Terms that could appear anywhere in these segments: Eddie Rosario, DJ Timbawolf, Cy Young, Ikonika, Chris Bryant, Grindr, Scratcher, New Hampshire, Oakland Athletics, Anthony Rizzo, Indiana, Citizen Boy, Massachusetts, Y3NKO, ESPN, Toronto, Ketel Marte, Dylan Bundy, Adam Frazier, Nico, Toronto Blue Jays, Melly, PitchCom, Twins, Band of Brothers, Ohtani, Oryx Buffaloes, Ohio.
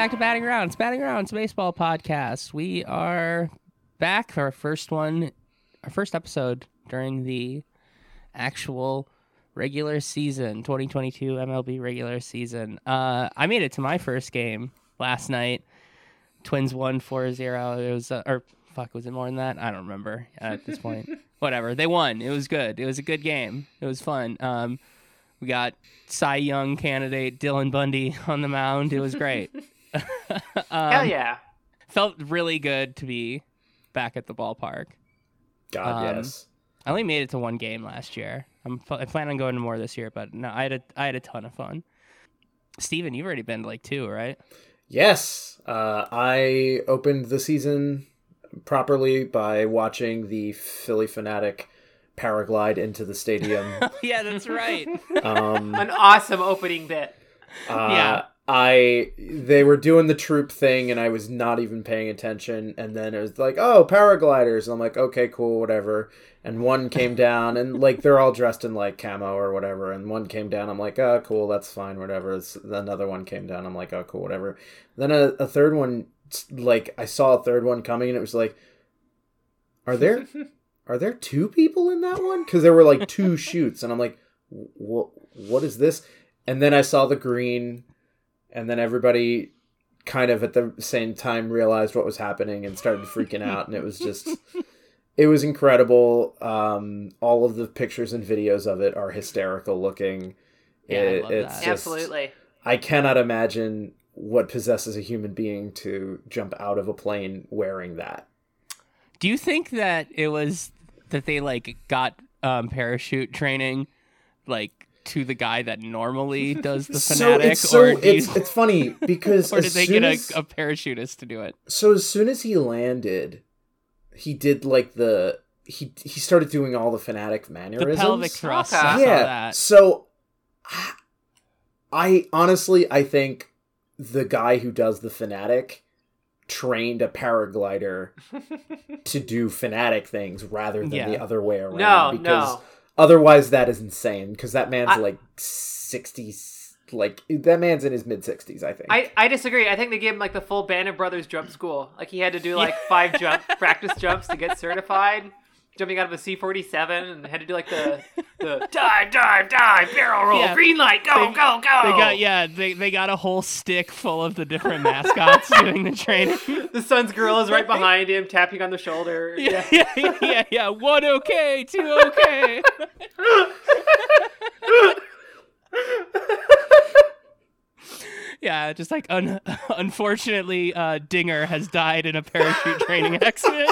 back to Batting Rounds. Batting Rounds Baseball Podcast. We are back for our first one, our first episode during the actual regular season, 2022 MLB regular season. I made it to my first game last night. Twins won 4-0. It was, was it more than that? I don't remember at this point. Whatever. They won. It was good. It was a good game. It was fun. We got Cy Young candidate Dylan Bundy on the mound. It was great. Hell yeah. Felt really good to be back at the ballpark. God, yes. I only made it to one game last year. I plan on going to more this year, but no, I had a ton of fun. Steven, you've already been to like two, right? Yes. I opened the season properly by watching the Philly Fanatic paraglide into the stadium. Yeah, that's right. An awesome opening bit. Yeah. They were doing the troop thing and I was not even paying attention. And then it was like, oh, paragliders. And I'm like, okay, cool, whatever. And one came down and like, they're all dressed in like camo or whatever. And one came down. I'm like, oh, cool. That's fine. Whatever. Another one came down. I'm like, oh, cool. Whatever. Then a third one, like I saw a third one coming and it was like, are there two people in that one? Cause there were like two shoots. And I'm like, what is this? And then I saw the green. And then everybody kind of at the same time realized what was happening and started freaking out. And it was just, it was incredible. All of the pictures and videos of it are hysterical looking. Yeah, I love that. Absolutely. I cannot imagine what possesses a human being to jump out of a plane wearing that. Do you think that it was that they like got parachute training, like, to the guy that normally does the Fanatic? It's funny because or did they get a parachutist to do it? So as soon as he landed, he did like he started doing all the Fanatic mannerisms. The pelvic thrust. Okay. Yeah. So I think the guy who does the Fanatic trained a paraglider to do Fanatic things rather than the other way around. No. Otherwise, that is insane, because that man's 60s, like, that man's in his mid-60s, I think. I disagree. I think they gave him, like, the full Band of Brothers jump school. Like, he had to do, like, 5 practice jumps to get certified, jumping out of a C-47, and had to do, like, the dive, barrel roll, green light, go! They got a whole stick full of the different mascots doing the training. The sun's girl is right behind him, tapping on the shoulder. Yeah. 1 okay, 2 okay. Yeah, just like, unfortunately, Dinger has died in a parachute training accident.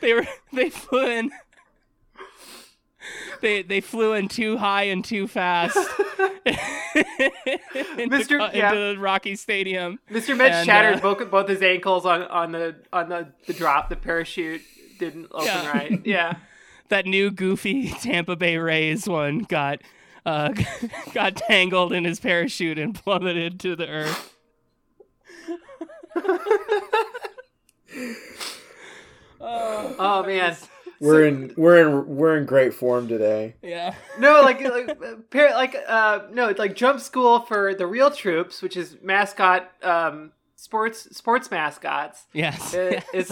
They flew in too high and too fast. into the Rocky Stadium. Mr. Met shattered both his ankles on the drop. The parachute didn't open right. Yeah. That new goofy Tampa Bay Rays one got tangled in his parachute and plummeted to the earth. Oh man, we're in great form today. Yeah. No, it's like jump school for the real troops, which is mascot sports mascots. Yes. It's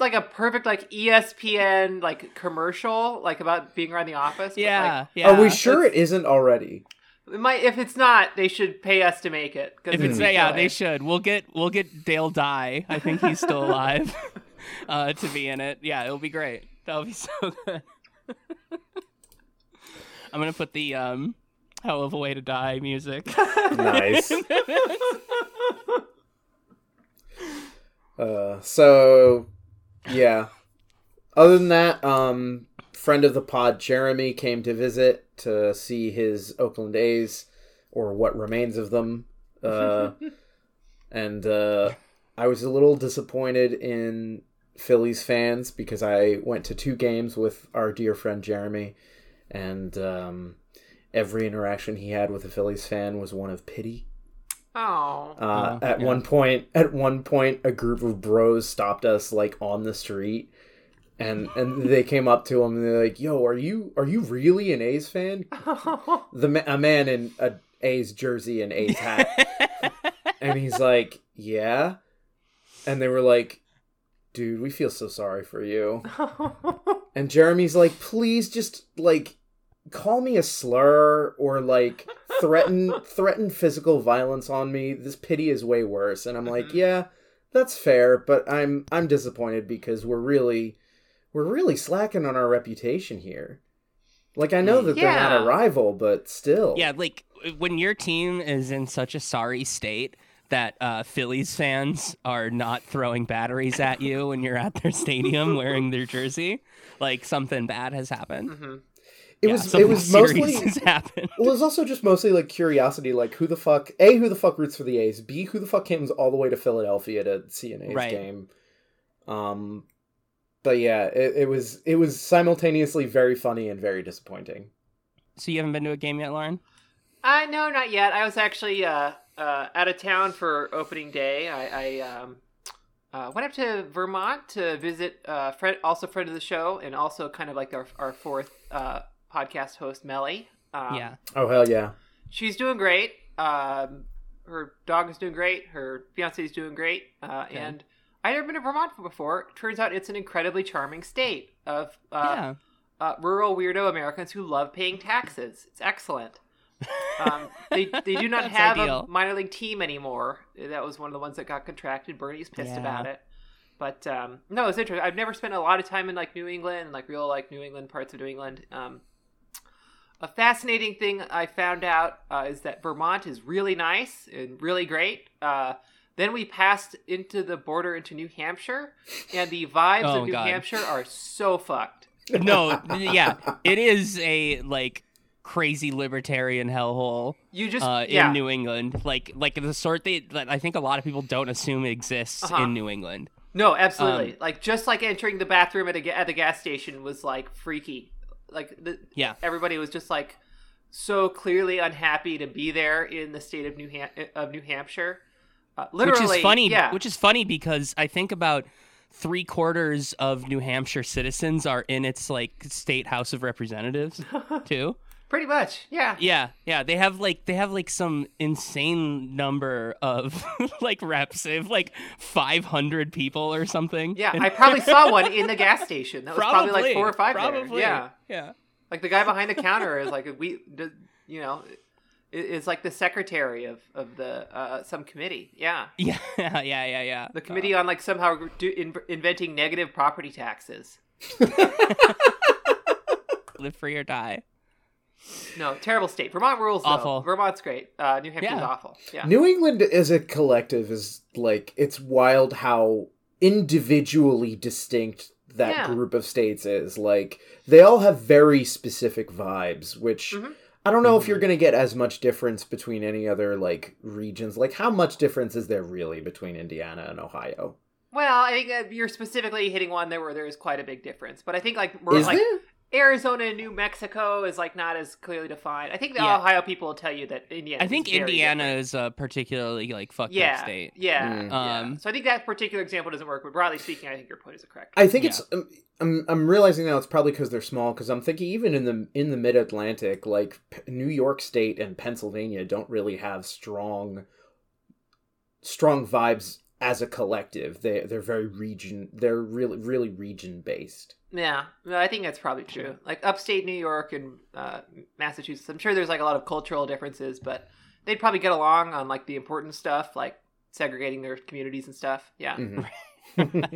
like a perfect like ESPN like commercial like about being around the office. Yeah. Are we sure it isn't already? It might, if it's not, they should pay us to make it. If it's they should. We'll get Dale Dye. I think he's still alive. To be in it. Yeah, it'll be great. That'll be so good. I'm gonna put the Hell of a Way to Die music. Nice. So yeah. Other than that, friend of the pod Jeremy came to visit to see his Oakland A's, or what remains of them. And I was a little disappointed in Phillies fans because I went to 2 games with our dear friend Jeremy, and every interaction he had with a Phillies fan was one of pity. At one point a group of bros stopped us like on the street, and they came up to him and they're like, yo, are you really an A's fan? A man in a A's jersey and A's hat. And he's like, yeah. And they were like, dude, we feel so sorry for you. And Jeremy's like, please just, like, call me a slur or, like, threaten physical violence on me. This pity is way worse. And I'm like, yeah, that's fair, but I'm disappointed because we're really slacking on our reputation here. Like, I know that they're not a rival, but still. Yeah, like, when your team is in such a sorry state that Phillies fans are not throwing batteries at you when you're at their stadium wearing their jersey, like, something bad has happened. Mm-hmm. It was mostly has happened. Well, it was also just mostly like curiosity, like who the fuck roots for the A's, B, who the fuck comes all the way to Philadelphia to see an A's game. But yeah, it was simultaneously very funny and very disappointing. So you haven't been to a game yet, Lauren? No, not yet. I was actually out of town for opening day. I went up to Vermont to visit friend of the show and also kind of like our fourth podcast host, Melly. Oh, hell yeah. She's doing great. Her dog is doing great. Her fiance is doing great. Okay. And I've never been to Vermont before. Turns out it's an incredibly charming state of rural weirdo Americans who love paying taxes. It's excellent. They do not have a minor league team anymore. That was one of the ones that got contracted. Bernie's pissed about it. But no, it's interesting. I've never spent a lot of time in like New England, like real like New England parts of New England. A fascinating thing I found out is that Vermont is really nice and really great. Then we passed into the border into New Hampshire, and the vibes of New Hampshire are so fucked. No, yeah, it is a like crazy libertarian hellhole. You just in New England, like the sort that I think a lot of people don't assume exists in New England. No, absolutely. Like just like entering the bathroom at the gas station was like freaky. Like everybody was just like so clearly unhappy to be there in the state of New Hampshire. Literally, which is funny. Yeah. Which is funny because I think about 3/4 of New Hampshire citizens are in its like state House of Representatives too. Pretty much, yeah. Yeah. They have like some insane number of like reps. They have like 500 people or something. Yeah, I probably saw one in the gas station. That was probably like 4 or 5. Probably, there. Yeah. Like the guy behind the counter is like it's like the secretary of the some committee. Yeah. Yeah. The committee on like somehow inventing negative property taxes. Live free or die. No, terrible state. Vermont rules, though. Awful. Vermont's great. New Hampshire's awful. Yeah. New England as a collective is, like, it's wild how individually distinct that group of states is. Like, they all have very specific vibes, which I don't know if you're going to get as much difference between any other, like, regions. Like, how much difference is there really between Indiana and Ohio? Well, I think you're specifically hitting one there where there is quite a big difference. But I think, like, we're, is like... there? Arizona and New Mexico is like not as clearly defined. I think the Ohio people will tell you that Indiana. I think Indiana is a particularly like fucked up state. Yeah. So I think that particular example doesn't work. But broadly speaking, I think your point is correct. I think it's. I'm realizing now it's probably because they're small. Because I'm thinking even in the Mid Atlantic, like New York State and Pennsylvania don't really have strong vibes as a collective. They're very region. They're really region based. Yeah, no, I think that's probably true. Like upstate New York and Massachusetts, I'm sure there's like a lot of cultural differences, but they'd probably get along on like the important stuff, like segregating their communities and stuff. Yeah. Mm-hmm.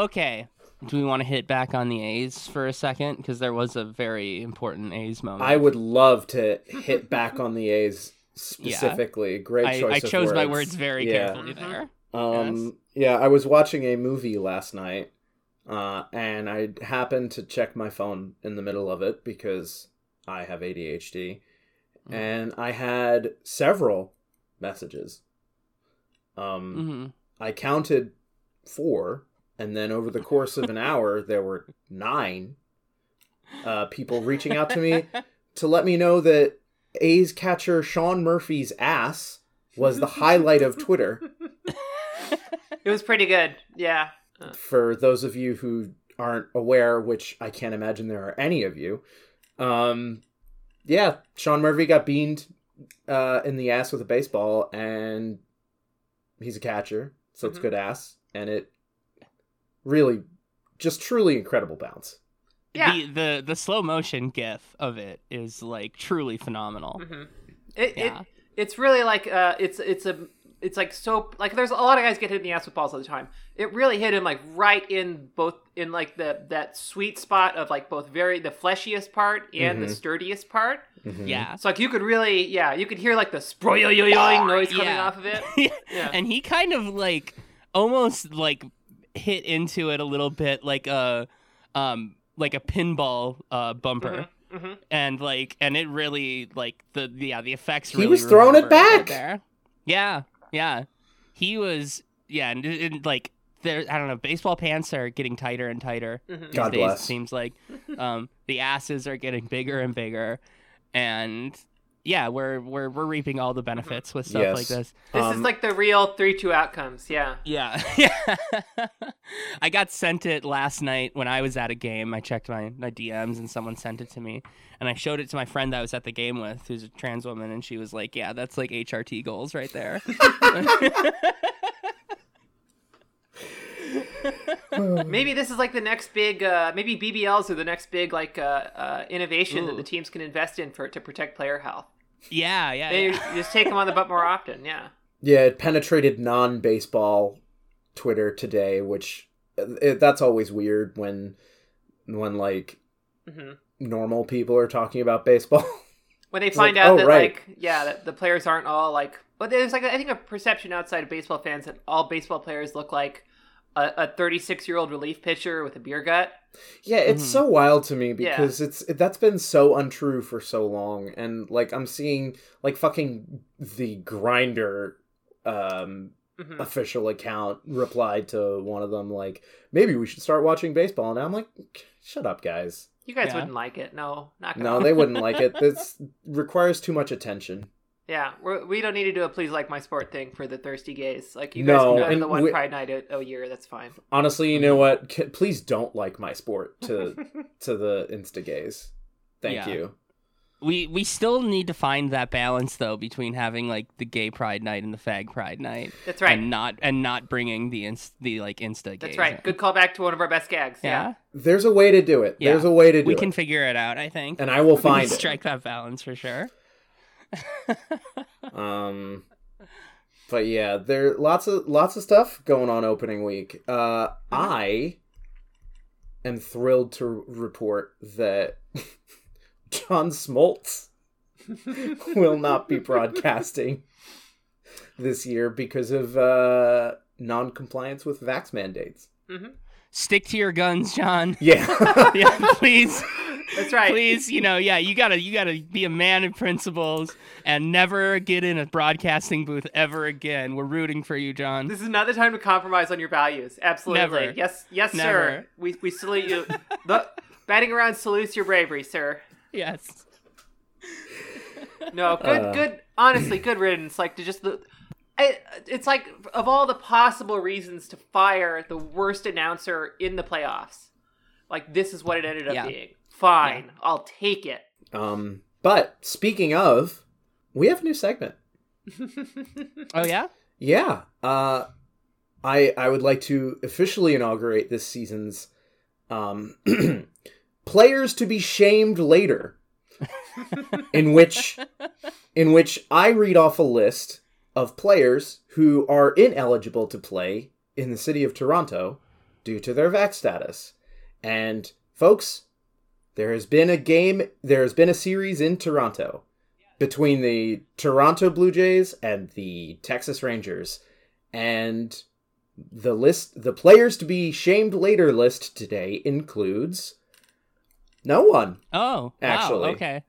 Okay. Do we want to hit back on the A's for a second? Because there was a very important A's moment. I would love to hit back on the A's. Specifically, great choice. I chose my words very carefully there. I was watching a movie last night, and I happened to check my phone in the middle of it because I have ADHD, and I had several messages. I counted 4, and then over the course of an hour, there were 9 people reaching out to me to let me know that A's catcher Sean Murphy's ass was the highlight of Twitter. It was pretty good. Yeah. For those of you who aren't aware, which I can't imagine there are any of you. Yeah, Sean Murphy got beaned in the ass with a baseball, and he's a catcher, so it's good ass, and it really just truly incredible bounce. Yeah, the slow motion gif of it is like truly phenomenal. It's really like it's like there's a lot of guys get hit in the ass with balls all the time. It really hit him like right in both in like that sweet spot of like both very the fleshiest part and the sturdiest part. Yeah, so like you could really you could hear like the sproyoyoyoing noise coming off of it. And he kind of like almost like hit into it a little bit like a pinball bumper. And like, and it really like the effects really. He was throwing it back. He was, and like there, I don't know, baseball pants are getting tighter and tighter. God bless. It seems like, the asses are getting bigger and bigger, and yeah, we're reaping all the benefits with stuff like this. This is like the real 3-2 outcomes. I got sent it last night when I was at a game. I checked my DMs and someone sent it to me, and I showed it to my friend that I was at the game with, who's a trans woman, and she was like, "Yeah, that's like HRT goals right there." Maybe this is like the next big maybe BBLs are the next big like innovation that the teams can invest in for to protect player health. Just take them on the butt more often. It penetrated non-baseball Twitter today, which that's always weird when like normal people are talking about baseball when they find out that like that the players aren't all like, but there's like I think a perception outside of baseball fans that all baseball players look like a 36-year-old relief pitcher with a beer gut. It's so wild to me because that's been so untrue for so long, and like I'm seeing like fucking the Grindr official account replied to one of them like, "Maybe we should start watching baseball," and I'm like, "Shut up, guys! You guys wouldn't like it. No, not gonna." No, they wouldn't like it. This requires too much attention. Yeah, we don't need to do a please like my sport thing for the thirsty gays. Like, you guys can go to the one Pride night a year. That's fine. Honestly, you know what? Please don't like my sport to the Insta gays. Thank you. We still need to find that balance though between having like the gay Pride night and the fag Pride night. That's right. And not bringing the like Insta gays. That's right. Good call back to one of our best gags. Yeah. There's a way to do it. Yeah. There's a way to do it. We can figure it out, I think. And I will find it. Strike that balance for sure. But yeah, there lots of stuff going on opening week. I am thrilled to report that John Smoltz will not be broadcasting this year because of non-compliance with vax mandates. Stick to your guns, John. Please. That's right. Please, you gotta be a man of principles and never get in a broadcasting booth ever again. We're rooting for you, John. This is not the time to compromise on your values. Absolutely. Never. Yes, never. Sir. We salute you. The batting around salutes your bravery, sir. Yes. No, good. Honestly, good riddance. Like to just it's like of all the possible reasons to fire the worst announcer in the playoffs, like this is what it ended up being. Fine, I'll take it. But speaking of, we have a new segment. Oh yeah? Yeah. I would like to officially inaugurate this season's players to be shamed later, in which I read off a list of players who are ineligible to play in the city of Toronto due to their vax status. And folks, there has been a series in Toronto between the Toronto Blue Jays and the Texas Rangers, and the players to be shamed later list today includes no one. Oh, actually. Wow, okay.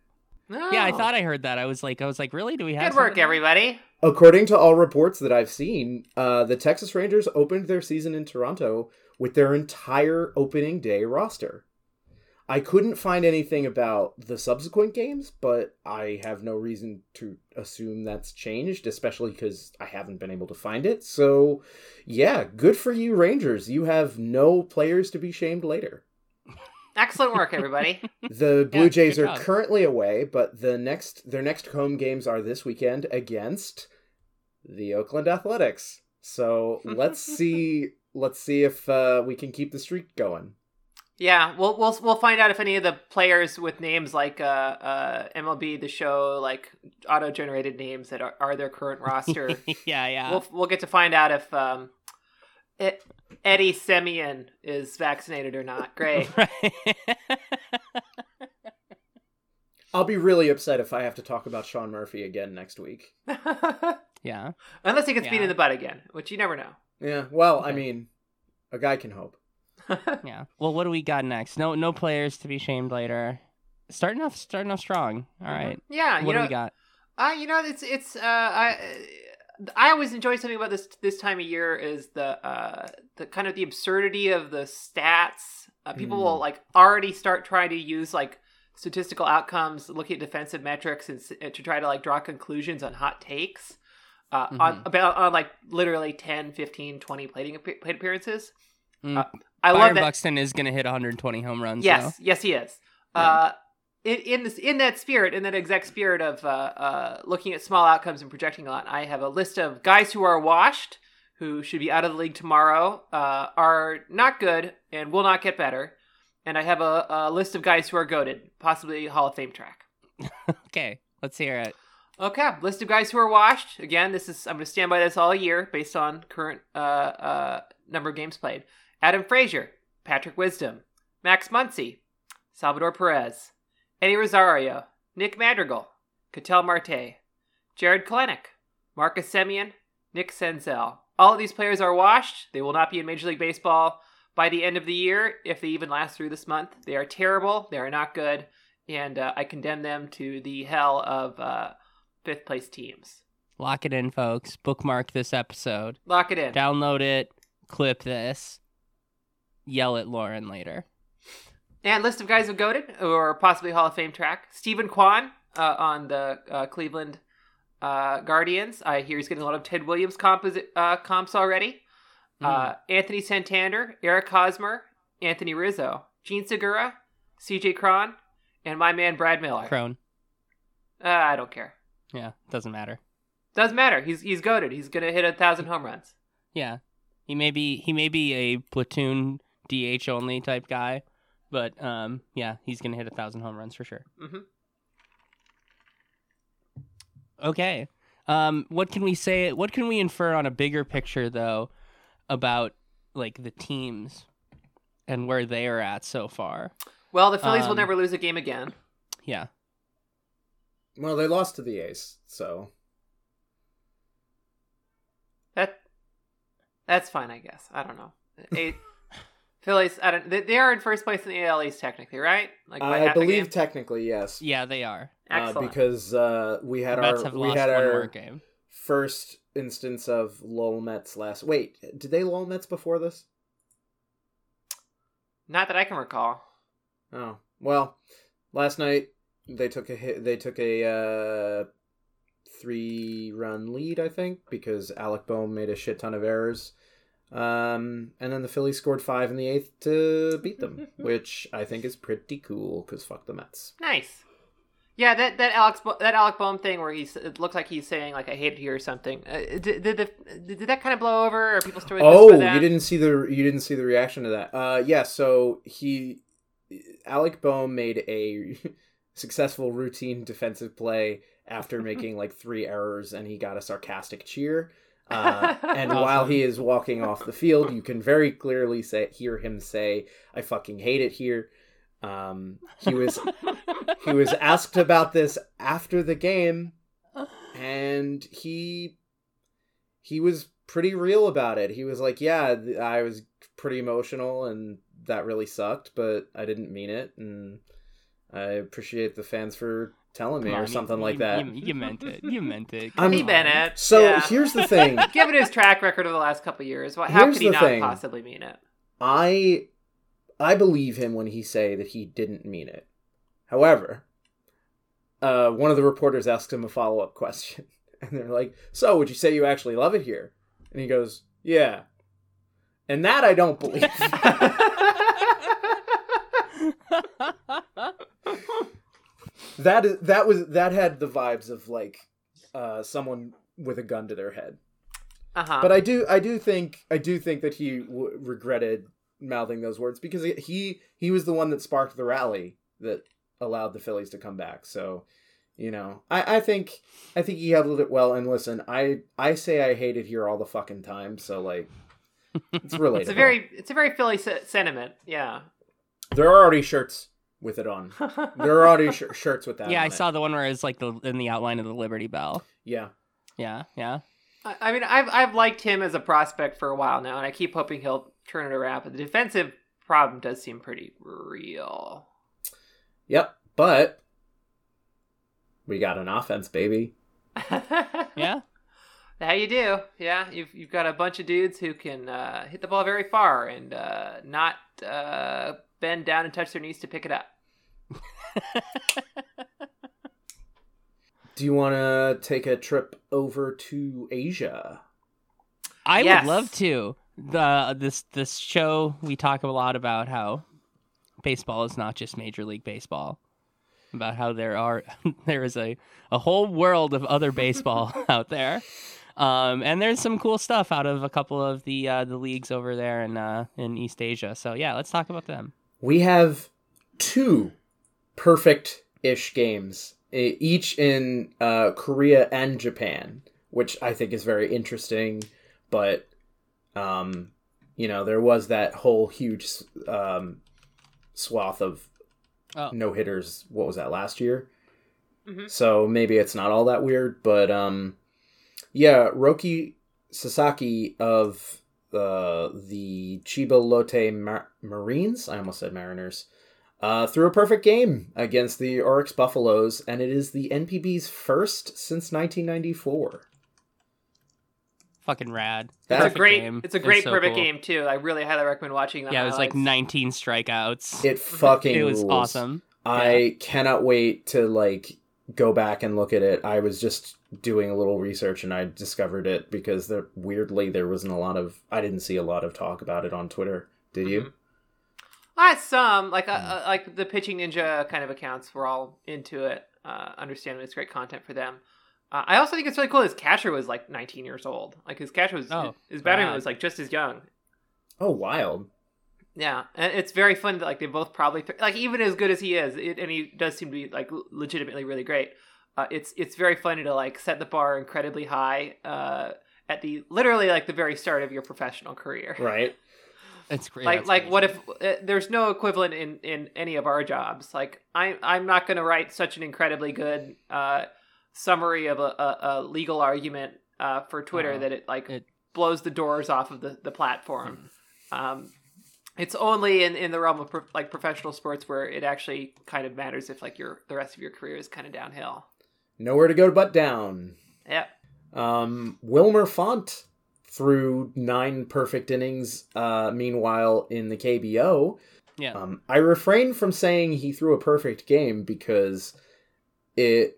No. Yeah, I thought I heard that. I was like, really? Do we have? Good work, everybody. According to all reports that I've seen, the Texas Rangers opened their season in Toronto with their entire opening day roster. I couldn't find anything about the subsequent games, but I have no reason to assume that's changed, especially because I haven't been able to find it. So, yeah, good for you, Rangers. You have no players to be shamed later. Excellent work, everybody. The Blue Jays are currently away, but their next home games are this weekend against the Oakland Athletics. So let's see if we can keep the streak going. Yeah, we'll find out if any of the players with names like MLB The Show, like auto-generated names that are their current roster. Yeah. We'll get to find out if Eddie Semien is vaccinated or not. Great. I'll be really upset if I have to talk about Sean Murphy again next week. Yeah. Unless he gets beat in the butt again, which you never know. Yeah. Well, okay. I mean, a guy can hope. Yeah. Well, what do we got next? No players to be shamed later. Starting off strong. All right. Yeah. What do we got? I always enjoy something about this time of year is the kind of the absurdity of the stats. People will like already start trying to use like statistical outcomes, looking at defensive metrics, and to try to like draw conclusions on hot takes on like literally 10, 15, 20 plate appearances. I Byron love that. Buxton is going to hit 120 home runs. Yes, so. Yes, he is. Yeah. In that exact spirit of looking at small outcomes and projecting a lot, I have a list of guys who are washed, who should be out of the league tomorrow, are not good and will not get better, and I have a list of guys who are goated, possibly Hall of Fame track. Okay, let's hear it. Okay, list of guys who are washed. Again, I'm going to stand by this all year based on current number of games played. Adam Frazier, Patrick Wisdom, Max Muncy, Salvador Perez, Eddie Rosario, Nick Madrigal, Ketel Marte, Jared Kelenic, Marcus Semien, Nick Senzel. All of these players are washed. They will not be in Major League Baseball by the end of the year, if they even last through this month. They are terrible. They are not good. And I condemn them to the hell of fifth place teams. Lock it in, folks. Bookmark this episode. Lock it in. Download it. Clip this. Yell at Lauren later. And list of guys who goated or possibly Hall of Fame track. Stephen Kwan on the Cleveland Guardians. I hear he's getting a lot of Ted Williams comps already. Anthony Santander, Eric Hosmer, Anthony Rizzo, Gene Segura, CJ Cron, and my man Brad Miller. Crone. I don't care. Yeah, doesn't matter. Doesn't matter. He's goated. He's gonna hit 1,000 home runs. Yeah, he may be a platoon DH only type guy, but yeah, he's gonna hit 1,000 home runs for sure. Mm-hmm. Okay, what can we say? What can we infer on a bigger picture though about like the teams and where they are at so far? Well, the Phillies will never lose a game again. Yeah. Well, they lost to the A's, so that's fine, I guess. I don't know. Phillies, they are in first place in the AL East technically, right? Like I believe technically, yes. Yeah, they are. Excellent. Because we had our game. First instance of Lowell Mets last. Wait, did they Lowell Mets before this? Not that I can recall. Oh well, last night. They took a hit. They took a 3-run lead, I think, because Alec Bohm made a shit ton of errors, and then the Phillies scored 5 in the 8th to beat them, which I think is pretty cool. Because fuck the Mets. Nice. Yeah, that Alec Bohm thing where it looks like he's saying like I hate it here or something. Did that kind of blow over? Or people started? Oh, you didn't see the reaction to that. Yeah. So Alec Bohm made a successful routine defensive play after making like 3 errors, and he got a sarcastic cheer. And awesome. While he is walking off the field, you can very clearly hear him say, "I fucking hate it here." He was asked about this after the game, and he was pretty real about it. He was like, "Yeah, I was pretty emotional, and that really sucked, but I didn't mean it, and I appreciate the fans for telling me," or something like that. You meant it. You meant it. He meant it. So Here's the thing. Given his track record of the last couple of years, how could he not possibly mean it? I I believe him when he say that he didn't mean it. However, one of the reporters asked him a follow-up question. And they're like, so would you say you actually love it here? And he goes, yeah. And that I don't believe. That had the vibes of like someone with a gun to their head. Uh-huh. But I do think that he regretted mouthing those words because he was the one that sparked the rally that allowed the Phillies to come back. So, you know, I think he handled it well. And listen, I say I hate it here all the fucking time. So like, it's relatable. It's a very Philly sentiment. Yeah. There are already shirts with it on. There are already shirts with that. Yeah, on I saw the one where it's like in the outline of the Liberty Bell. Yeah. Yeah. Yeah. I mean, I've liked him as a prospect for a while now, and I keep hoping he'll turn it around. But the defensive problem does seem pretty real. Yep, but we got an offense, baby. Yeah, that you do. Yeah, you've got a bunch of dudes who can hit the ball very far and not bend down and touch their knees to pick it up. Do you want to take a trip over to Asia? I would love to. This show, we talk a lot about how baseball is not just Major League Baseball. About how there is a whole world of other baseball out there. And there's some cool stuff out of a couple of the leagues over there in East Asia. So yeah, let's talk about them. We have two perfect-ish games, each in Korea and Japan, which I think is very interesting. But, you know, there was that whole huge swath of no-hitters. What was that, last year? Mm-hmm. So maybe it's not all that weird. But, yeah, Roki Sasaki of the Chiba Lotte Marines, I almost said Mariners, threw a perfect game against the Oryx Buffaloes, and it is the NPB's first since 1994. Fucking rad! It's a great perfect game too. I really highly recommend watching that. Yeah, it was like 19 strikeouts. It was awesome. I cannot wait to like go back and look at it. I was just doing a little research and I discovered it because I didn't see a lot of talk about it on Twitter. Did you? Mm-hmm. Like the Pitching Ninja kind of accounts were all into it. Understandably, it's great content for them. I also think it's really cool. His catcher was like 19 years old. Like his catcher was his batting was like just as young. Oh, wild! Yeah, and it's very fun that like they both probably like even as good as he is, and he does seem to be like legitimately really great. It's very funny to like set the bar incredibly high at the literally like the very start of your professional career, right? It's great. Like what if there's no equivalent in any of our jobs? Like I'm not going to write such an incredibly good summary of a legal argument for Twitter that it blows the doors off of the platform. It's only in the realm of like professional sports where it actually kind of matters if like the rest of your career is kind of downhill. Nowhere to go but down. Yep. Wilmer Font through 9 perfect innings, meanwhile, in the KBO. Yeah. I refrain from saying he threw a perfect game because it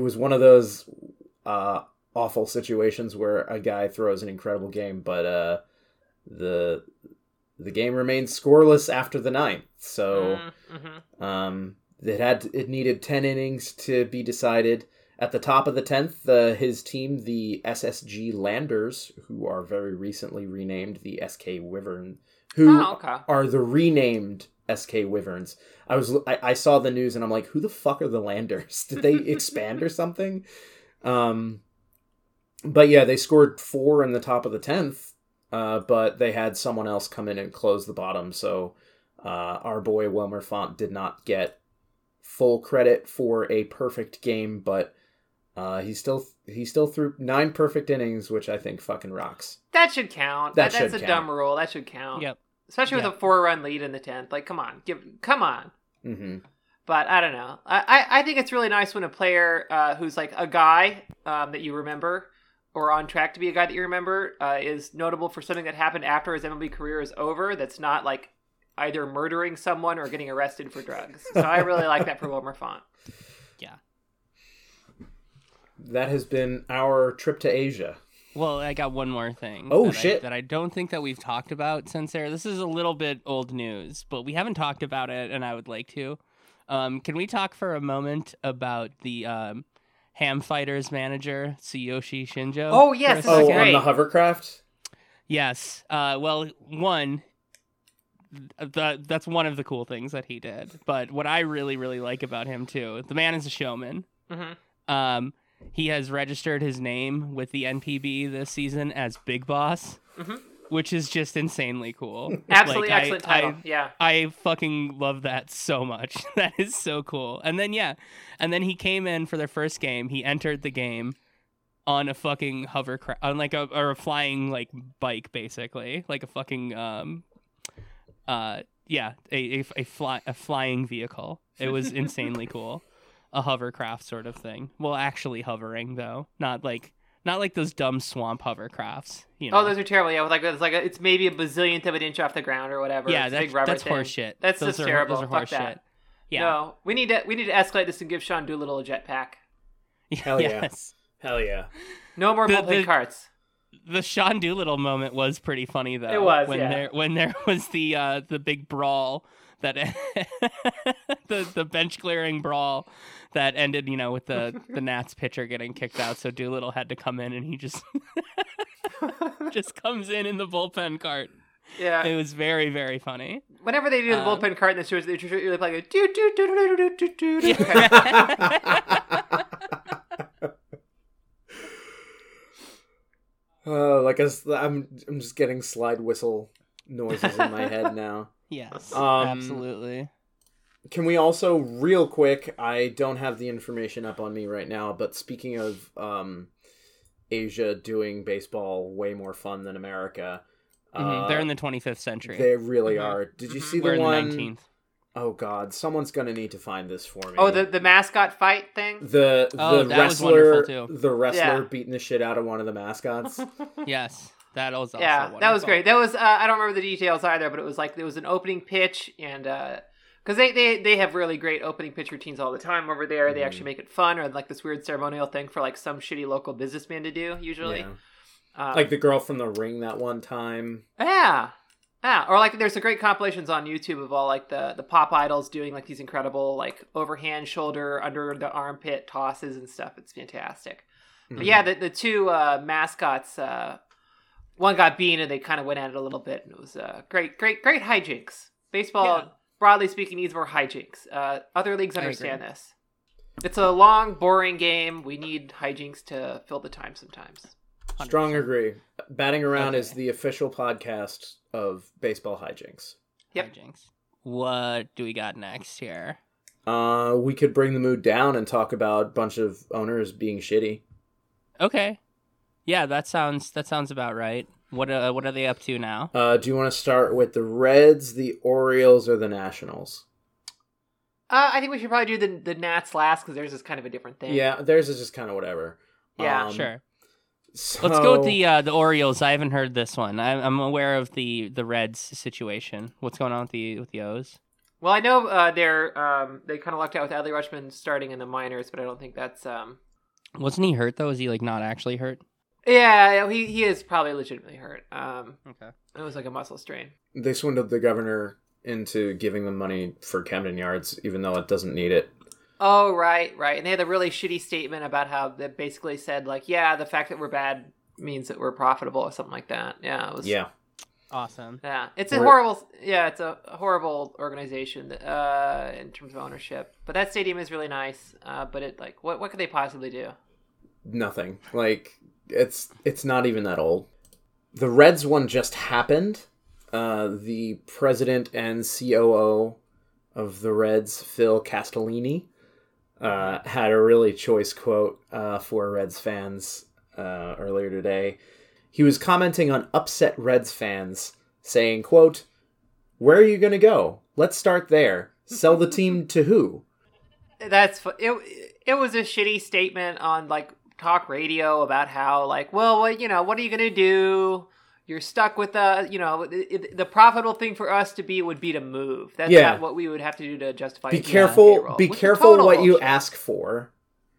was one of those awful situations where a guy throws an incredible game, but the game remains scoreless after the 9th. So it needed 10 innings to be decided. At the top of the 10th, his team, the SSG Landers, who are very recently renamed the SK Wyvern, who are the renamed SK Wyverns. I saw the news and I'm like, who the fuck are the Landers? Did they expand or something? But yeah, they scored 4 in the top of the 10th, but they had someone else come in and close the bottom. So our boy Wilmer Font did not get full credit for a perfect game, but he still threw 9 perfect innings, which I think fucking rocks. That should count. That's a dumb rule. That should count. Yep. Especially with a 4-run lead in the 10th. Like, come on. Mm-hmm. But I don't know. I think it's really nice when a player who's like a guy that you remember or on track to be a guy that you remember is notable for something that happened after his MLB career is over. That's not like either murdering someone or getting arrested for drugs. So I really like that for Wilmer Font. Yeah. That has been our trip to Asia. Well, I got one more thing. Oh, shit. That I don't think that we've talked about since there. This is a little bit old news, but we haven't talked about it, and I would like to. Can we talk for a moment about the Ham Fighters manager, Tsuyoshi Shinjo? Oh, yes. Oh, on the hovercraft? Yes. Well, one... That's one of the cool things that he did. But what I really, really like about him, too, the man is a showman. Mm-hmm. He has registered his name with the NPB this season as Big Boss, mm-hmm. which is just insanely cool. Absolutely excellent title. I fucking love that so much. That is so cool. And then, and then he came in for their first game. He entered the game on a fucking hovercraft, on like a flying like bike, basically, like a fucking... a flying vehicle. It was insanely cool. A hovercraft sort of thing. Well, actually hovering though, not like those dumb swamp hovercrafts. You know? Oh, those are terrible. Yeah, it's maybe a bazillionth of an inch off the ground or whatever. Yeah, that's horseshit. That's just terrible. Those are horseshit. Fuck that. Yeah. No, we need to escalate this and give Sean Doolittle a jetpack. Hell yeah! Yes. Hell yeah! No more bullpen carts. The Sean Doolittle moment was pretty funny though. It was when there was the big brawl that the bench clearing brawl that ended, you know, with the Nats pitcher getting kicked out. So Doolittle had to come in, and he just just comes in the bullpen cart. Yeah, it was very, very funny. Whenever they do the bullpen cart in the shows, they usually play like do do do do do do do do. I'm just getting slide whistle noises in my head now. Yes, absolutely. Can we also, real quick, I don't have the information up on me right now, but speaking of Asia doing baseball way more fun than America. They're in the 25th century. They really are. Did you see the one? We're in the 19th. Oh, God. Someone's going to need to find this for me. Oh, the mascot fight thing? The wrestler, was wonderful too. The wrestler beating the shit out of one of the mascots. Yes, that was also wonderful. That was great. That was, I don't remember the details either, but it was like there was an opening pitch, and because they have really great opening pitch routines all the time over there. They actually make it fun, or like this weird ceremonial thing for like some shitty local businessman to do, usually. Yeah. Like the girl from The Ring that one time. Yeah. Yeah, or like there's a great compilations on YouTube of all like the pop idols doing like these incredible like overhand, shoulder, under the armpit tosses and stuff. It's fantastic. Mm-hmm. But yeah, the two mascots, one got beaten and they kind of went at it a little bit, and it was great hijinks. Baseball, broadly speaking, needs more hijinks. Other leagues understand this. It's a long, boring game. We need hijinks to fill the time sometimes. 100%. Strong agree. Batting Around is the official podcast of baseball hijinks. Yep. Hijinks. What do we got next here? We could bring the mood down and talk about a bunch of owners being shitty. Okay. Yeah, that sounds about right. What are they up to now? Do you want to start with the Reds, the Orioles, or the Nationals? I think we should probably do the Nats last, because theirs is kind of a different thing. Yeah, theirs is just kind of whatever. Yeah, sure. So... Let's go with the Orioles. I haven't heard this one. I'm aware of the Reds situation. What's going on with the O's? Well, I know they kind of lucked out with Adley Rutschman starting in the minors, but I don't think that's. Wasn't he hurt though? Is he like not actually hurt? Yeah, he is probably legitimately hurt. Okay, it was like a muscle strain. They swindled the governor into giving them money for Camden Yards, even though it doesn't need it. Oh, right. And they had a really shitty statement about how they basically said, like, yeah, the fact that we're bad means that we're profitable or something like that. Yeah. It was, awesome. Yeah. It's a horrible organization in terms of ownership. But that stadium is really nice. But it, like, what could they possibly do? Nothing. Like, it's not even that old. The Reds one just happened. The president and COO of the Reds, Phil Castellini, had a really choice quote for Reds fans earlier today. He was commenting on upset Reds fans, saying, quote, "Where are you going to go? Let's start there. Sell the team to who?" That's it was a shitty statement on like talk radio about how like, well, you know, what are you going to do? You're stuck with the profitable thing for us to be would be to move. That's not what we would have to do to justify. Be careful what you ask for.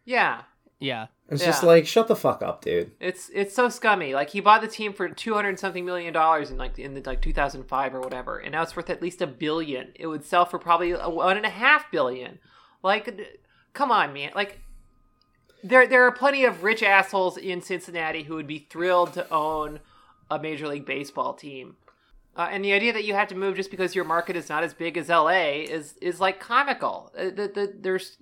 Yeah. Yeah. It's just like, shut the fuck up, dude. It's so scummy. Like, he bought the team for $200-something million in 2005 or whatever, and now it's worth at least $1 billion. It would sell for probably $1.5 billion. Like, come on, man. Like, there are plenty of rich assholes in Cincinnati who would be thrilled to own a Major League Baseball team. And the idea that you have to move just because your market is not as big as LA is like comical. There's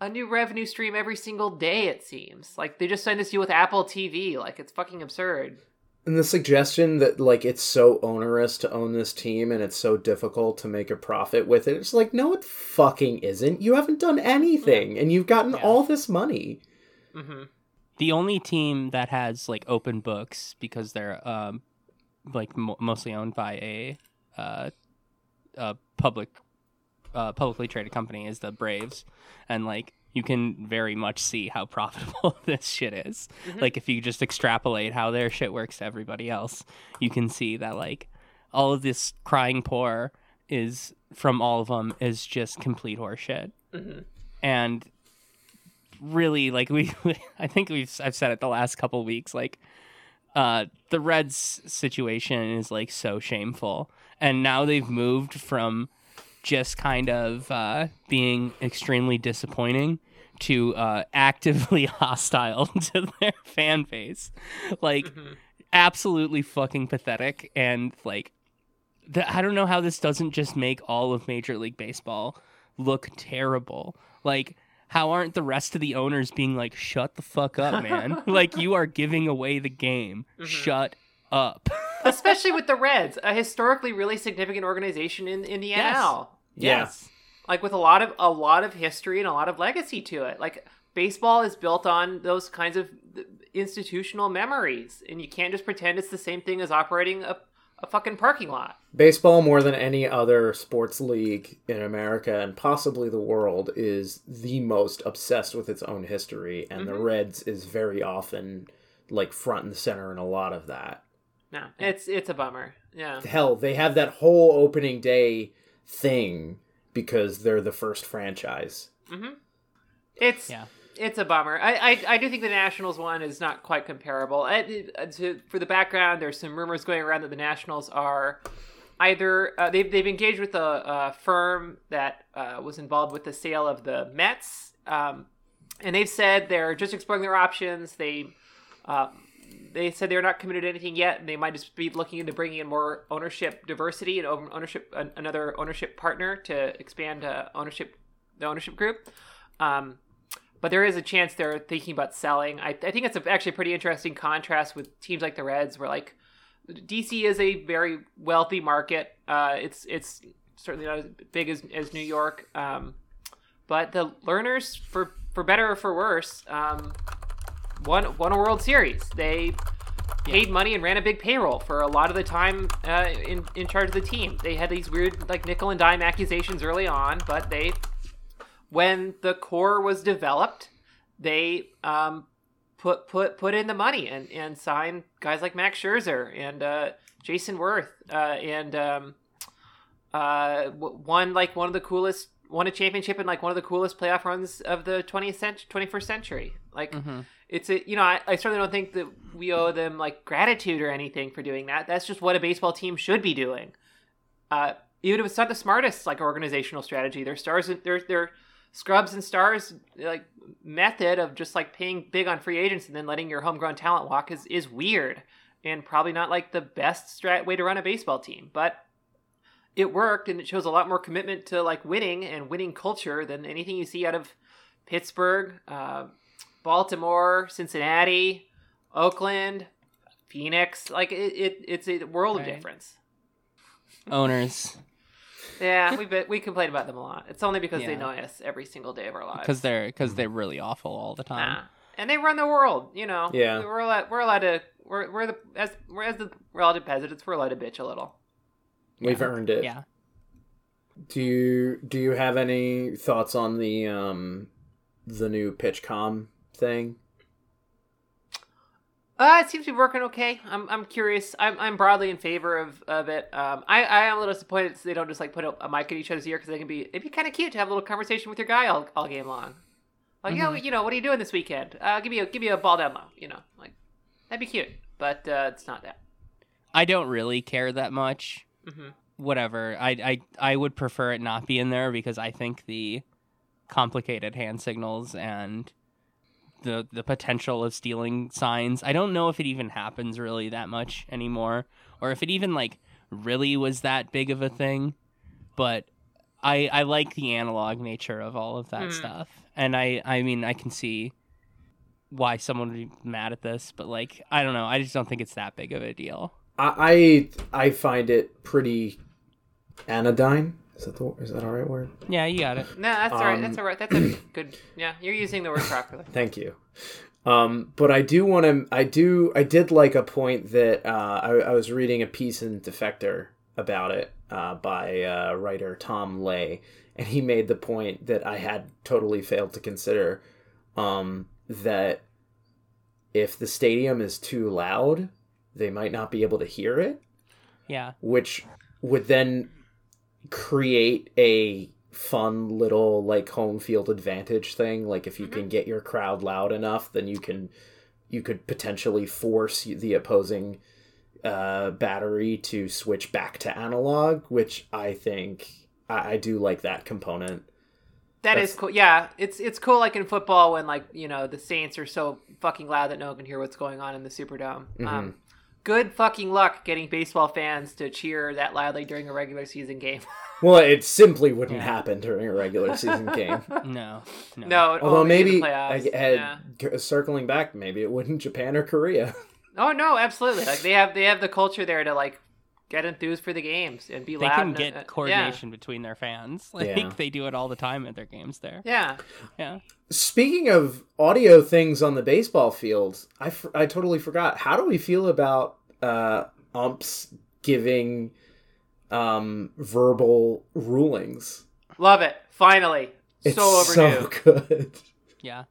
a new revenue stream every single day, it seems. Like, they just signed this deal with Apple TV. Like, it's fucking absurd. And the suggestion that, like, it's so onerous to own this team and it's so difficult to make a profit with it. It's like, no, it fucking isn't. You haven't done anything and you've gotten all this money. Mm-hmm. The only team that has, like, open books, because they're, mostly owned by a publicly traded company, is the Braves. And, like, you can very much see how profitable this shit is. Mm-hmm. Like, if you just extrapolate how their shit works to everybody else, you can see that, like, all of this crying poor is, from all of them, is just complete horseshit. Mm-hmm. And really, like, I've said it the last couple of weeks, like, the Reds situation is, like, so shameful. And now they've moved from just kind of being extremely disappointing to actively hostile to their fan base. Like, absolutely fucking pathetic. And, like, I don't know how this doesn't just make all of Major League Baseball look terrible. Like, how aren't the rest of the owners being like, shut the fuck up, man? Like, you are giving away the game. Mm-hmm. Shut up. Especially with the Reds, a historically really significant organization in the NL. Yes. Like, with a lot of history and a lot of legacy to it. Like, baseball is built on those kinds of institutional memories, and you can't just pretend it's the same thing as operating a fucking parking lot. Baseball, more than any other sports league in America and possibly the world, is the most obsessed with its own history, and the Reds is very often, like, front and center in a lot of that. No, it's a bummer. Yeah. Hell, they have that whole opening day thing because they're the first franchise. Mm-hmm. It's a bummer. I do think the Nationals one is not quite comparable. For the background, there's some rumors going around that the Nationals are either they've engaged with a firm that was involved with the sale of the Mets, and they've said they're just exploring their options. They said they're not committed to anything yet, and they might just be looking into bringing in more ownership diversity and another ownership partner to expand the ownership group. But there is a chance they're thinking about selling. I think it's actually a pretty interesting contrast with teams like the Reds, where, like, DC is a very wealthy market. It's certainly not as big as New York. But the Learners, for better or for worse, won a World Series. They paid money and ran a big payroll for a lot of the time in charge of the team. They had these weird, like, nickel and dime accusations early on, but they... When the core was developed, they put in the money and signed guys like Max Scherzer and Jason Worth won a championship in, like, one of the coolest playoff runs of the 21st century. Like, it's a, you know, I certainly don't think that we owe them, like, gratitude or anything for doing that. That's just what a baseball team should be doing. Even if it's not the smartest, like, organizational strategy, their stars and their scrubs and stars, like, method of just, like, paying big on free agents and then letting your homegrown talent walk is weird and probably not, like, the best way to run a baseball team, but it worked, and it shows a lot more commitment to, like, winning and winning culture than anything you see out of Pittsburgh, Baltimore, Cincinnati, Oakland, Phoenix. Like, it's a world of difference. Owners. Yeah, we complain about them a lot. It's only because they annoy us every single day of our lives. Because they're really awful all the time. Nah. And they run the world, you know. Yeah. We're allowed to, as the relative peasants, we're allowed to bitch a little. We've earned it. Yeah. Do you have any thoughts on the new PitchCom thing? It seems to be working okay. I'm curious. I'm broadly in favor of it. I am a little disappointed so they don't just like put a mic in each other's ear because it'd be kind of cute to have a little conversation with your guy all game long. Like, mm-hmm. Yo, you know, what are you doing this weekend? Give me a ball down low. You know, like that'd be cute. But it's not that. I don't really care that much. Mm-hmm. Whatever. I would prefer it not be in there because I think the complicated hand signals and the potential of stealing signs. I don't know if it even happens really that much anymore or if it even like really was that big of a thing, but I like the analog nature of all of that stuff. And I mean, I can see why someone would be mad at this, but like, I don't know. I just don't think it's that big of a deal. I find it pretty anodyne. Is that all right word? Yeah, you got it. No, that's all right. That's all right. That's a good. Yeah, you're using the word properly. Thank you. But I do want to. I did like a point that I was reading a piece in Defector about it by writer Tom Lay, and he made the point that I had totally failed to consider that if the stadium is too loud, they might not be able to hear it. Yeah. Which would then create a fun little like home field advantage thing. Like if you can get your crowd loud enough, then you could potentially force the opposing battery to switch back to analog, which I think I do like that component. That's cool. Yeah, it's cool. Like in football, when like you know the Saints are so fucking loud that no one can hear what's going on in the Superdome. Mm-hmm. Good fucking luck getting baseball fans to cheer that loudly during a regular season game. Well, it simply wouldn't happen during a regular season game. No. Although maybe, circling back, maybe it wouldn't Japan or Korea. Oh no, absolutely! Like they have the culture there to like get enthused for the games and be loud. They can get coordination between their fans. They do it all the time at their games there. Yeah, yeah. Speaking of audio things on the baseball field, I totally forgot. How do we feel about umps giving verbal rulings? Love it. Finally. It's so overdue. It's so good. Yeah.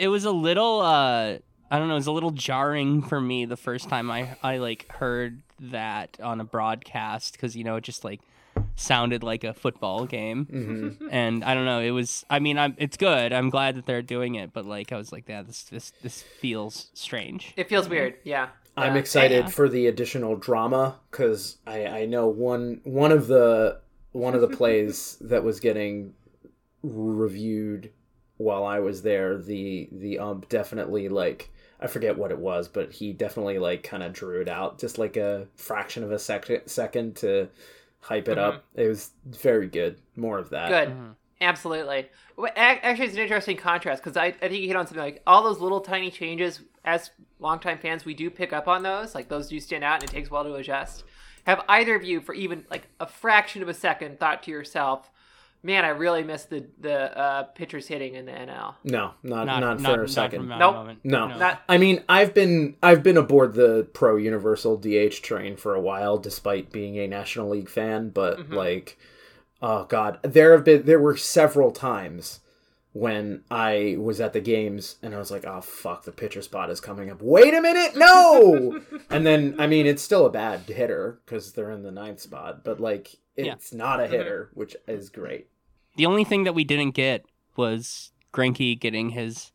It was a little I don't know, it was a little jarring for me the first time I like heard that on a broadcast because you know it just like sounded like a football game. Mm-hmm. And I don't know, it was, I mean, it's good. I'm glad that they're doing it, but like I was like, yeah, this feels strange. It feels weird. Yeah. I'm excited for the additional drama because I know one of the plays that was getting reviewed while I was there, the ump definitely like, I forget what it was, but he definitely like kind of drew it out just like a fraction of a second to hype it up. It was very good. More of that. Good. Mm-hmm. Absolutely. Well, actually, it's an interesting contrast because I think you hit on something like all those little tiny changes. As longtime fans, we do pick up on those. Like those do stand out and it takes a while to adjust. Have either of you for even like a fraction of a second thought to yourself, man, I really missed the pitchers hitting in the NL. No, not for a second. Nope. No. I mean, I've been aboard the pro universal DH train for a while, despite being a National League fan. But like, oh God, there were several times when I was at the games and I was like, oh fuck, the pitcher spot is coming up. Wait a minute, no. And then, I mean, it's still a bad hitter because they're in the 9th spot. But like, it's not a hitter, which is great. The only thing that we didn't get was Greinke getting his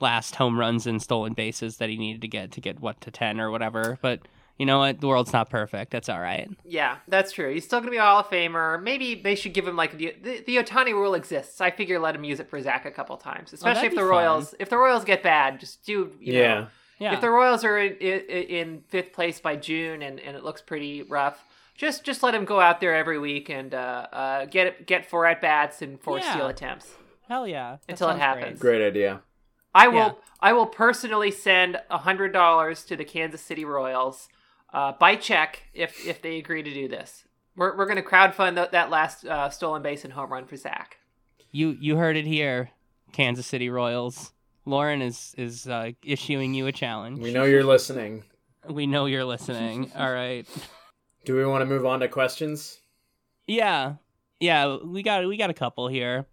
last home runs and stolen bases that he needed to get what to 10 or whatever. But you know what? The world's not perfect. That's all right. Yeah, that's true. He's still going to be a Hall of Famer. Maybe they should give him like the Ohtani rule exists. I figure let him use it for Zach a couple times, especially if the Royals get bad, just do, you know. Yeah. If the Royals are in 5th place by June and it looks pretty rough, just let him go out there every week and get 4 at-bats and 4 steal attempts. Hell yeah. Until it happens. Great idea. I will personally send $100 to the Kansas City Royals by check if they agree to do this. We're going to crowdfund that last stolen base and home run for Zach. You heard it here, Kansas City Royals. Lauren is issuing you a challenge. We know you're listening. All right. Do we want to move on to questions? Yeah. We got a couple here.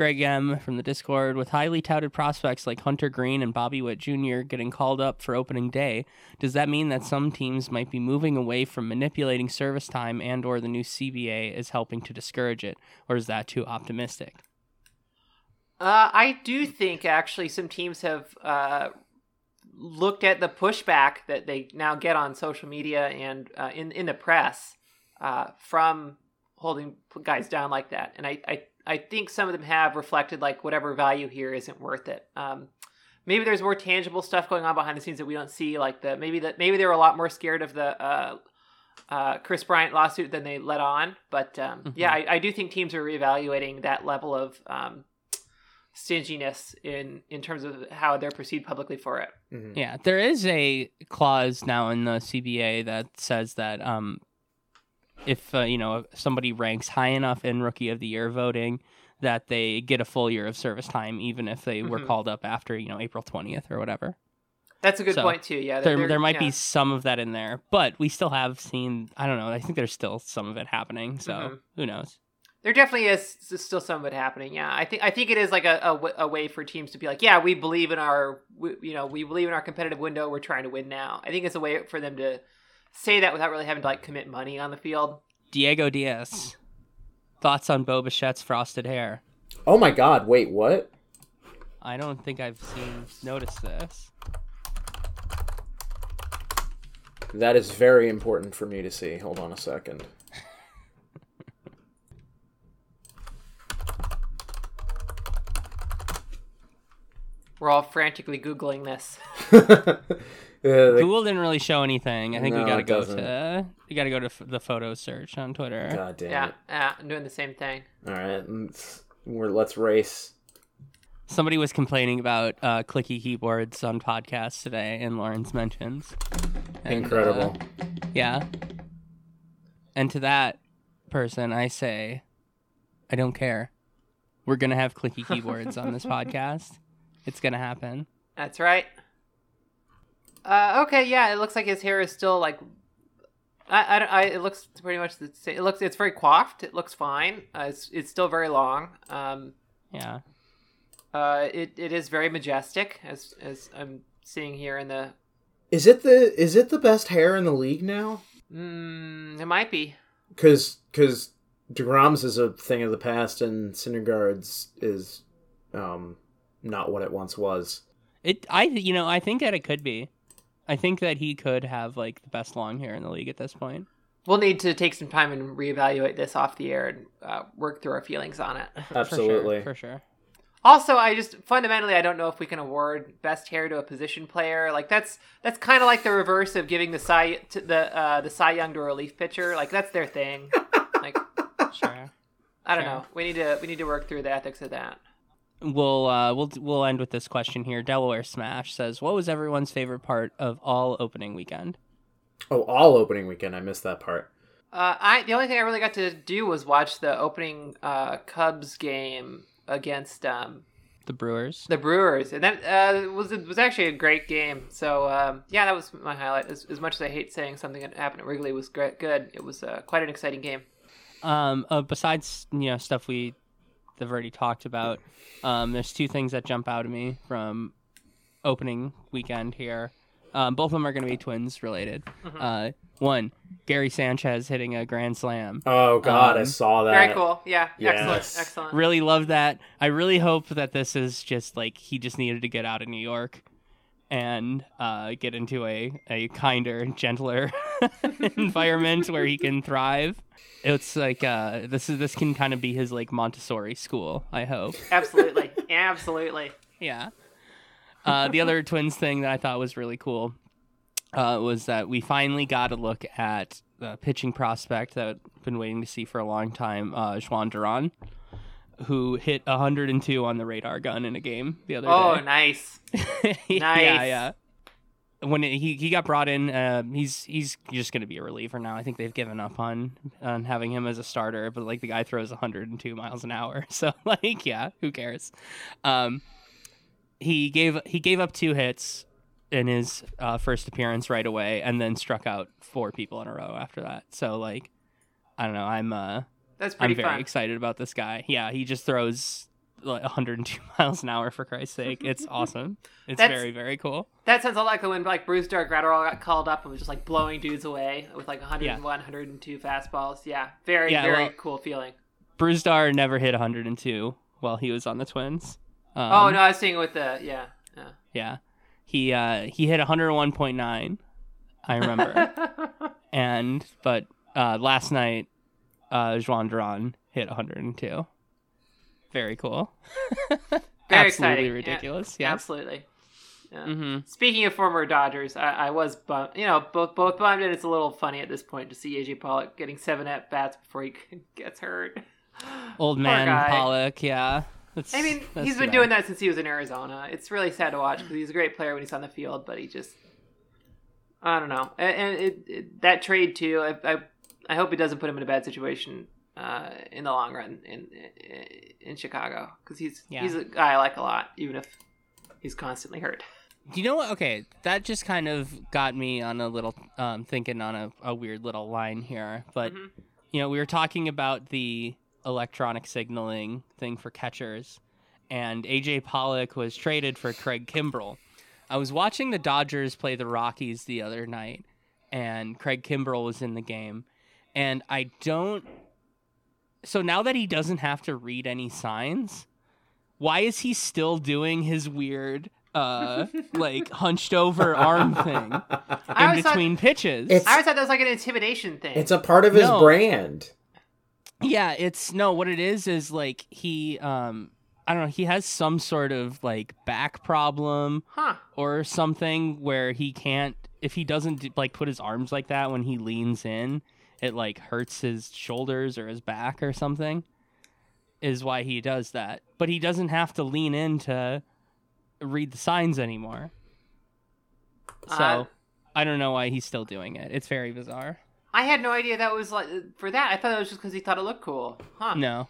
Greg M. from the Discord, with highly touted prospects like Hunter Green and Bobby Witt Jr. getting called up for opening day, does that mean that some teams might be moving away from manipulating service time and or the new CBA is helping to discourage it? Or is that too optimistic? I do think actually some teams have looked at the pushback that they now get on social media and in the press from holding guys down like that. And I think some of them have reflected like whatever value here isn't worth it. Maybe there's more tangible stuff going on behind the scenes that we don't see, like maybe they were a lot more scared of the Chris Bryant lawsuit than they let on. But yeah, I do think teams are reevaluating that level of stinginess in terms of how they're perceived publicly for it. Mm-hmm. Yeah, there is a clause now in the CBA that says that if somebody ranks high enough in Rookie of the Year voting, that they get a full year of service time, even if they were called up after April 20th or whatever. That's a good point too. Yeah, there might be some of that in there, but we still have seen. I don't know. I think there's still some of it happening. So who knows? There definitely is still some of it happening. Yeah, I think it is like a way for teams to be like, yeah, we believe in our we believe in our competitive window. We're trying to win now. I think it's a way for them to say that without really having to like commit money on the field. Diego Diaz, thoughts on Bo Bichette's frosted hair? Oh my God! Wait, what? I don't think I've noticed this. That is very important for me to see. Hold on a second. We're all frantically Googling this. Google didn't really show anything. I think we gotta go to the photo search on Twitter. God damn. Yeah, I'm doing the same thing. All right, let's race. Somebody was complaining about clicky keyboards on podcasts today in Lauren's mentions. And, incredible. Yeah. And to that person, I say, I don't care. We're gonna have clicky keyboards on this podcast. It's gonna happen. That's right. Okay, yeah, it looks like his hair is still like, it looks pretty much the same. It's very coiffed. It looks fine. It's still very long. Yeah. It is very majestic, as I'm seeing here in the. Is it the best hair in the league now? It might be. Because DeGrom's is a thing of the past, and Syndergaard's is, not what it once was. I think that it could be. I think that he could have like the best long hair in the league at this point. We'll need to take some time and reevaluate this off the air and work through our feelings on it. Absolutely. For sure. Also, fundamentally, I don't know if we can award best hair to a position player. Like that's kind of like the reverse of giving the Cy Young to a relief pitcher. Like that's their thing. Like, sure. I don't know. We need to work through the ethics of that. We'll end with this question here. Delaware Smash says, "What was everyone's favorite part of all opening weekend?" Oh, all opening weekend. I missed that part. The only thing I really got to do was watch the opening Cubs game against the Brewers. The Brewers, and that was actually a great game. So yeah, that was my highlight. As much as I hate saying something that happened at Wrigley was good. It was quite an exciting game. Besides stuff we. I've already talked about. There's two things that jump out at me from opening weekend here. Both of them are going to be Twins related. One, Gary Sanchez hitting a grand slam. Oh God, I saw that. Very cool. Yeah. Yes. Excellent. Really love that. I really hope that this is just like he just needed to get out of New York and get into a kinder, gentler environment where he can thrive. It's like this can kind of be his like Montessori school, I hope. Absolutely. Absolutely. Yeah. The other Twins thing that I thought was really cool was that we finally got a look at the pitching prospect that I've been waiting to see for a long time, Juan Duran, who hit 102 on the radar gun in a game the other day. Oh, nice. Nice. Yeah. When he got brought in, he's just going to be a reliever now. I think they've given up on having him as a starter, but like the guy throws 102 miles an hour. So like, yeah, who cares? He gave up 2 hits in his first appearance right away, and then struck out 4 people in a row after that. So like, I don't know. I'm very excited about this guy. Yeah, he just throws like 102 miles an hour, for Christ's sake. It's awesome. It's very, very cool. That sounds a lot like when like Bruce Dark Rattle got called up and was just like blowing dudes away with like 101, 102 fastballs. Yeah. Very, very cool feeling. Bruce Darr never hit 102 while he was on the Twins. Oh, no, I was seeing with the, yeah. He hit 101.9, I remember. But last night, Juan Duran hit 102. Very cool. Very exciting. Ridiculous. Yeah. Absolutely. Yeah. Mm-hmm. Speaking of former Dodgers, I was bummed. You know, both bummed, and it's a little funny at this point to see A.J. Pollock getting 7 at-bats before he gets hurt. Old man Pollock, yeah. He's been doing that since he was in Arizona. It's really sad to watch because he's a great player when he's on the field, but he just... I don't know. And that trade, too, I hope it doesn't put him in a bad situation in the long run in Chicago, because he's a guy I like a lot, even if he's constantly hurt. You know what? Okay, that just kind of got me on a little thinking on a weird little line here. But, you know, we were talking about the electronic signaling thing for catchers, and A.J. Pollock was traded for Craig Kimbrell. I was watching the Dodgers play the Rockies the other night, and Craig Kimbrell was in the game. And so now that he doesn't have to read any signs, why is he still doing his weird, like, hunched over arm thing in between pitches? I always thought that was like an intimidation thing. It's a part of his brand. Yeah, what it is like he, I don't know, he has some sort of like back problem or something where he can't, if he doesn't like put his arms like that when he leans in, it like hurts his shoulders or his back or something, is why he does that. But he doesn't have to lean in to read the signs anymore. So I don't know why he's still doing it. It's very bizarre. I had no idea that was like for that. I thought it was just because he thought it looked cool. Huh? No.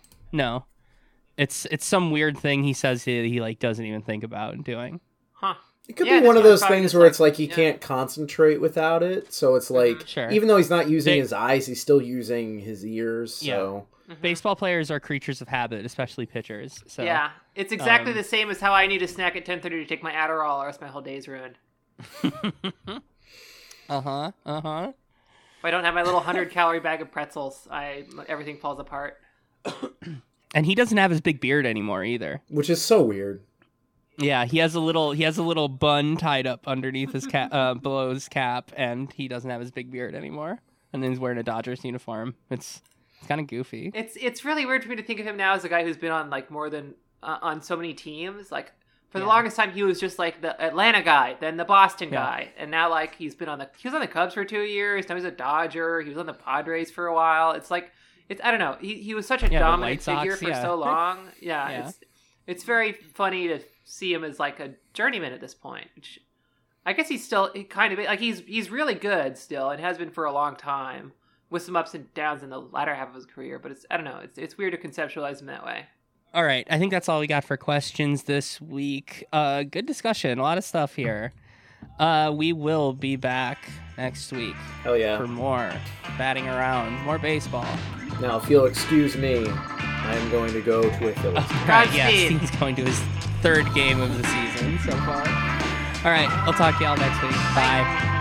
It's some weird thing he says that he like doesn't even think about doing. Huh. It could be one of those things where it's like he can't concentrate without it. So it's like even though he's not using his eyes, he's still using his ears. So baseball players are creatures of habit, especially pitchers. So yeah, it's exactly the same as how I need a snack at 10:30 to take my Adderall, or else my whole day's ruined. If I don't have my little 100-calorie bag of pretzels, everything falls apart. And he doesn't have his big beard anymore either, which is so weird. Yeah, he has a little bun tied up underneath his cap, below his cap, and he doesn't have his big beard anymore. And then he's wearing a Dodgers uniform. It's kind of goofy. It's really weird for me to think of him now as a guy who's been on like more than on so many teams. Like for the longest time, he was just like the Atlanta guy, then the Boston guy, and now like he was on the Cubs for 2 years. Now he's a Dodger. He was on the Padres for a while. It's like. I don't know. He was such a dominant figure for so long. Yeah. It's very funny to see him as like a journeyman at this point. Which I guess he's still kind of like he's really good still and has been for a long time with some ups and downs in the latter half of his career. But I don't know. It's weird to conceptualize him that way. All right, I think that's all we got for questions this week. Good discussion. A lot of stuff here. We will be back next week. Hell yeah. For more batting around, more baseball. Now, if you'll excuse me, I'm going to go to a Phillies. Right, yes, he's going to his third game of the season so far. All right, I'll talk to y'all next week. Bye.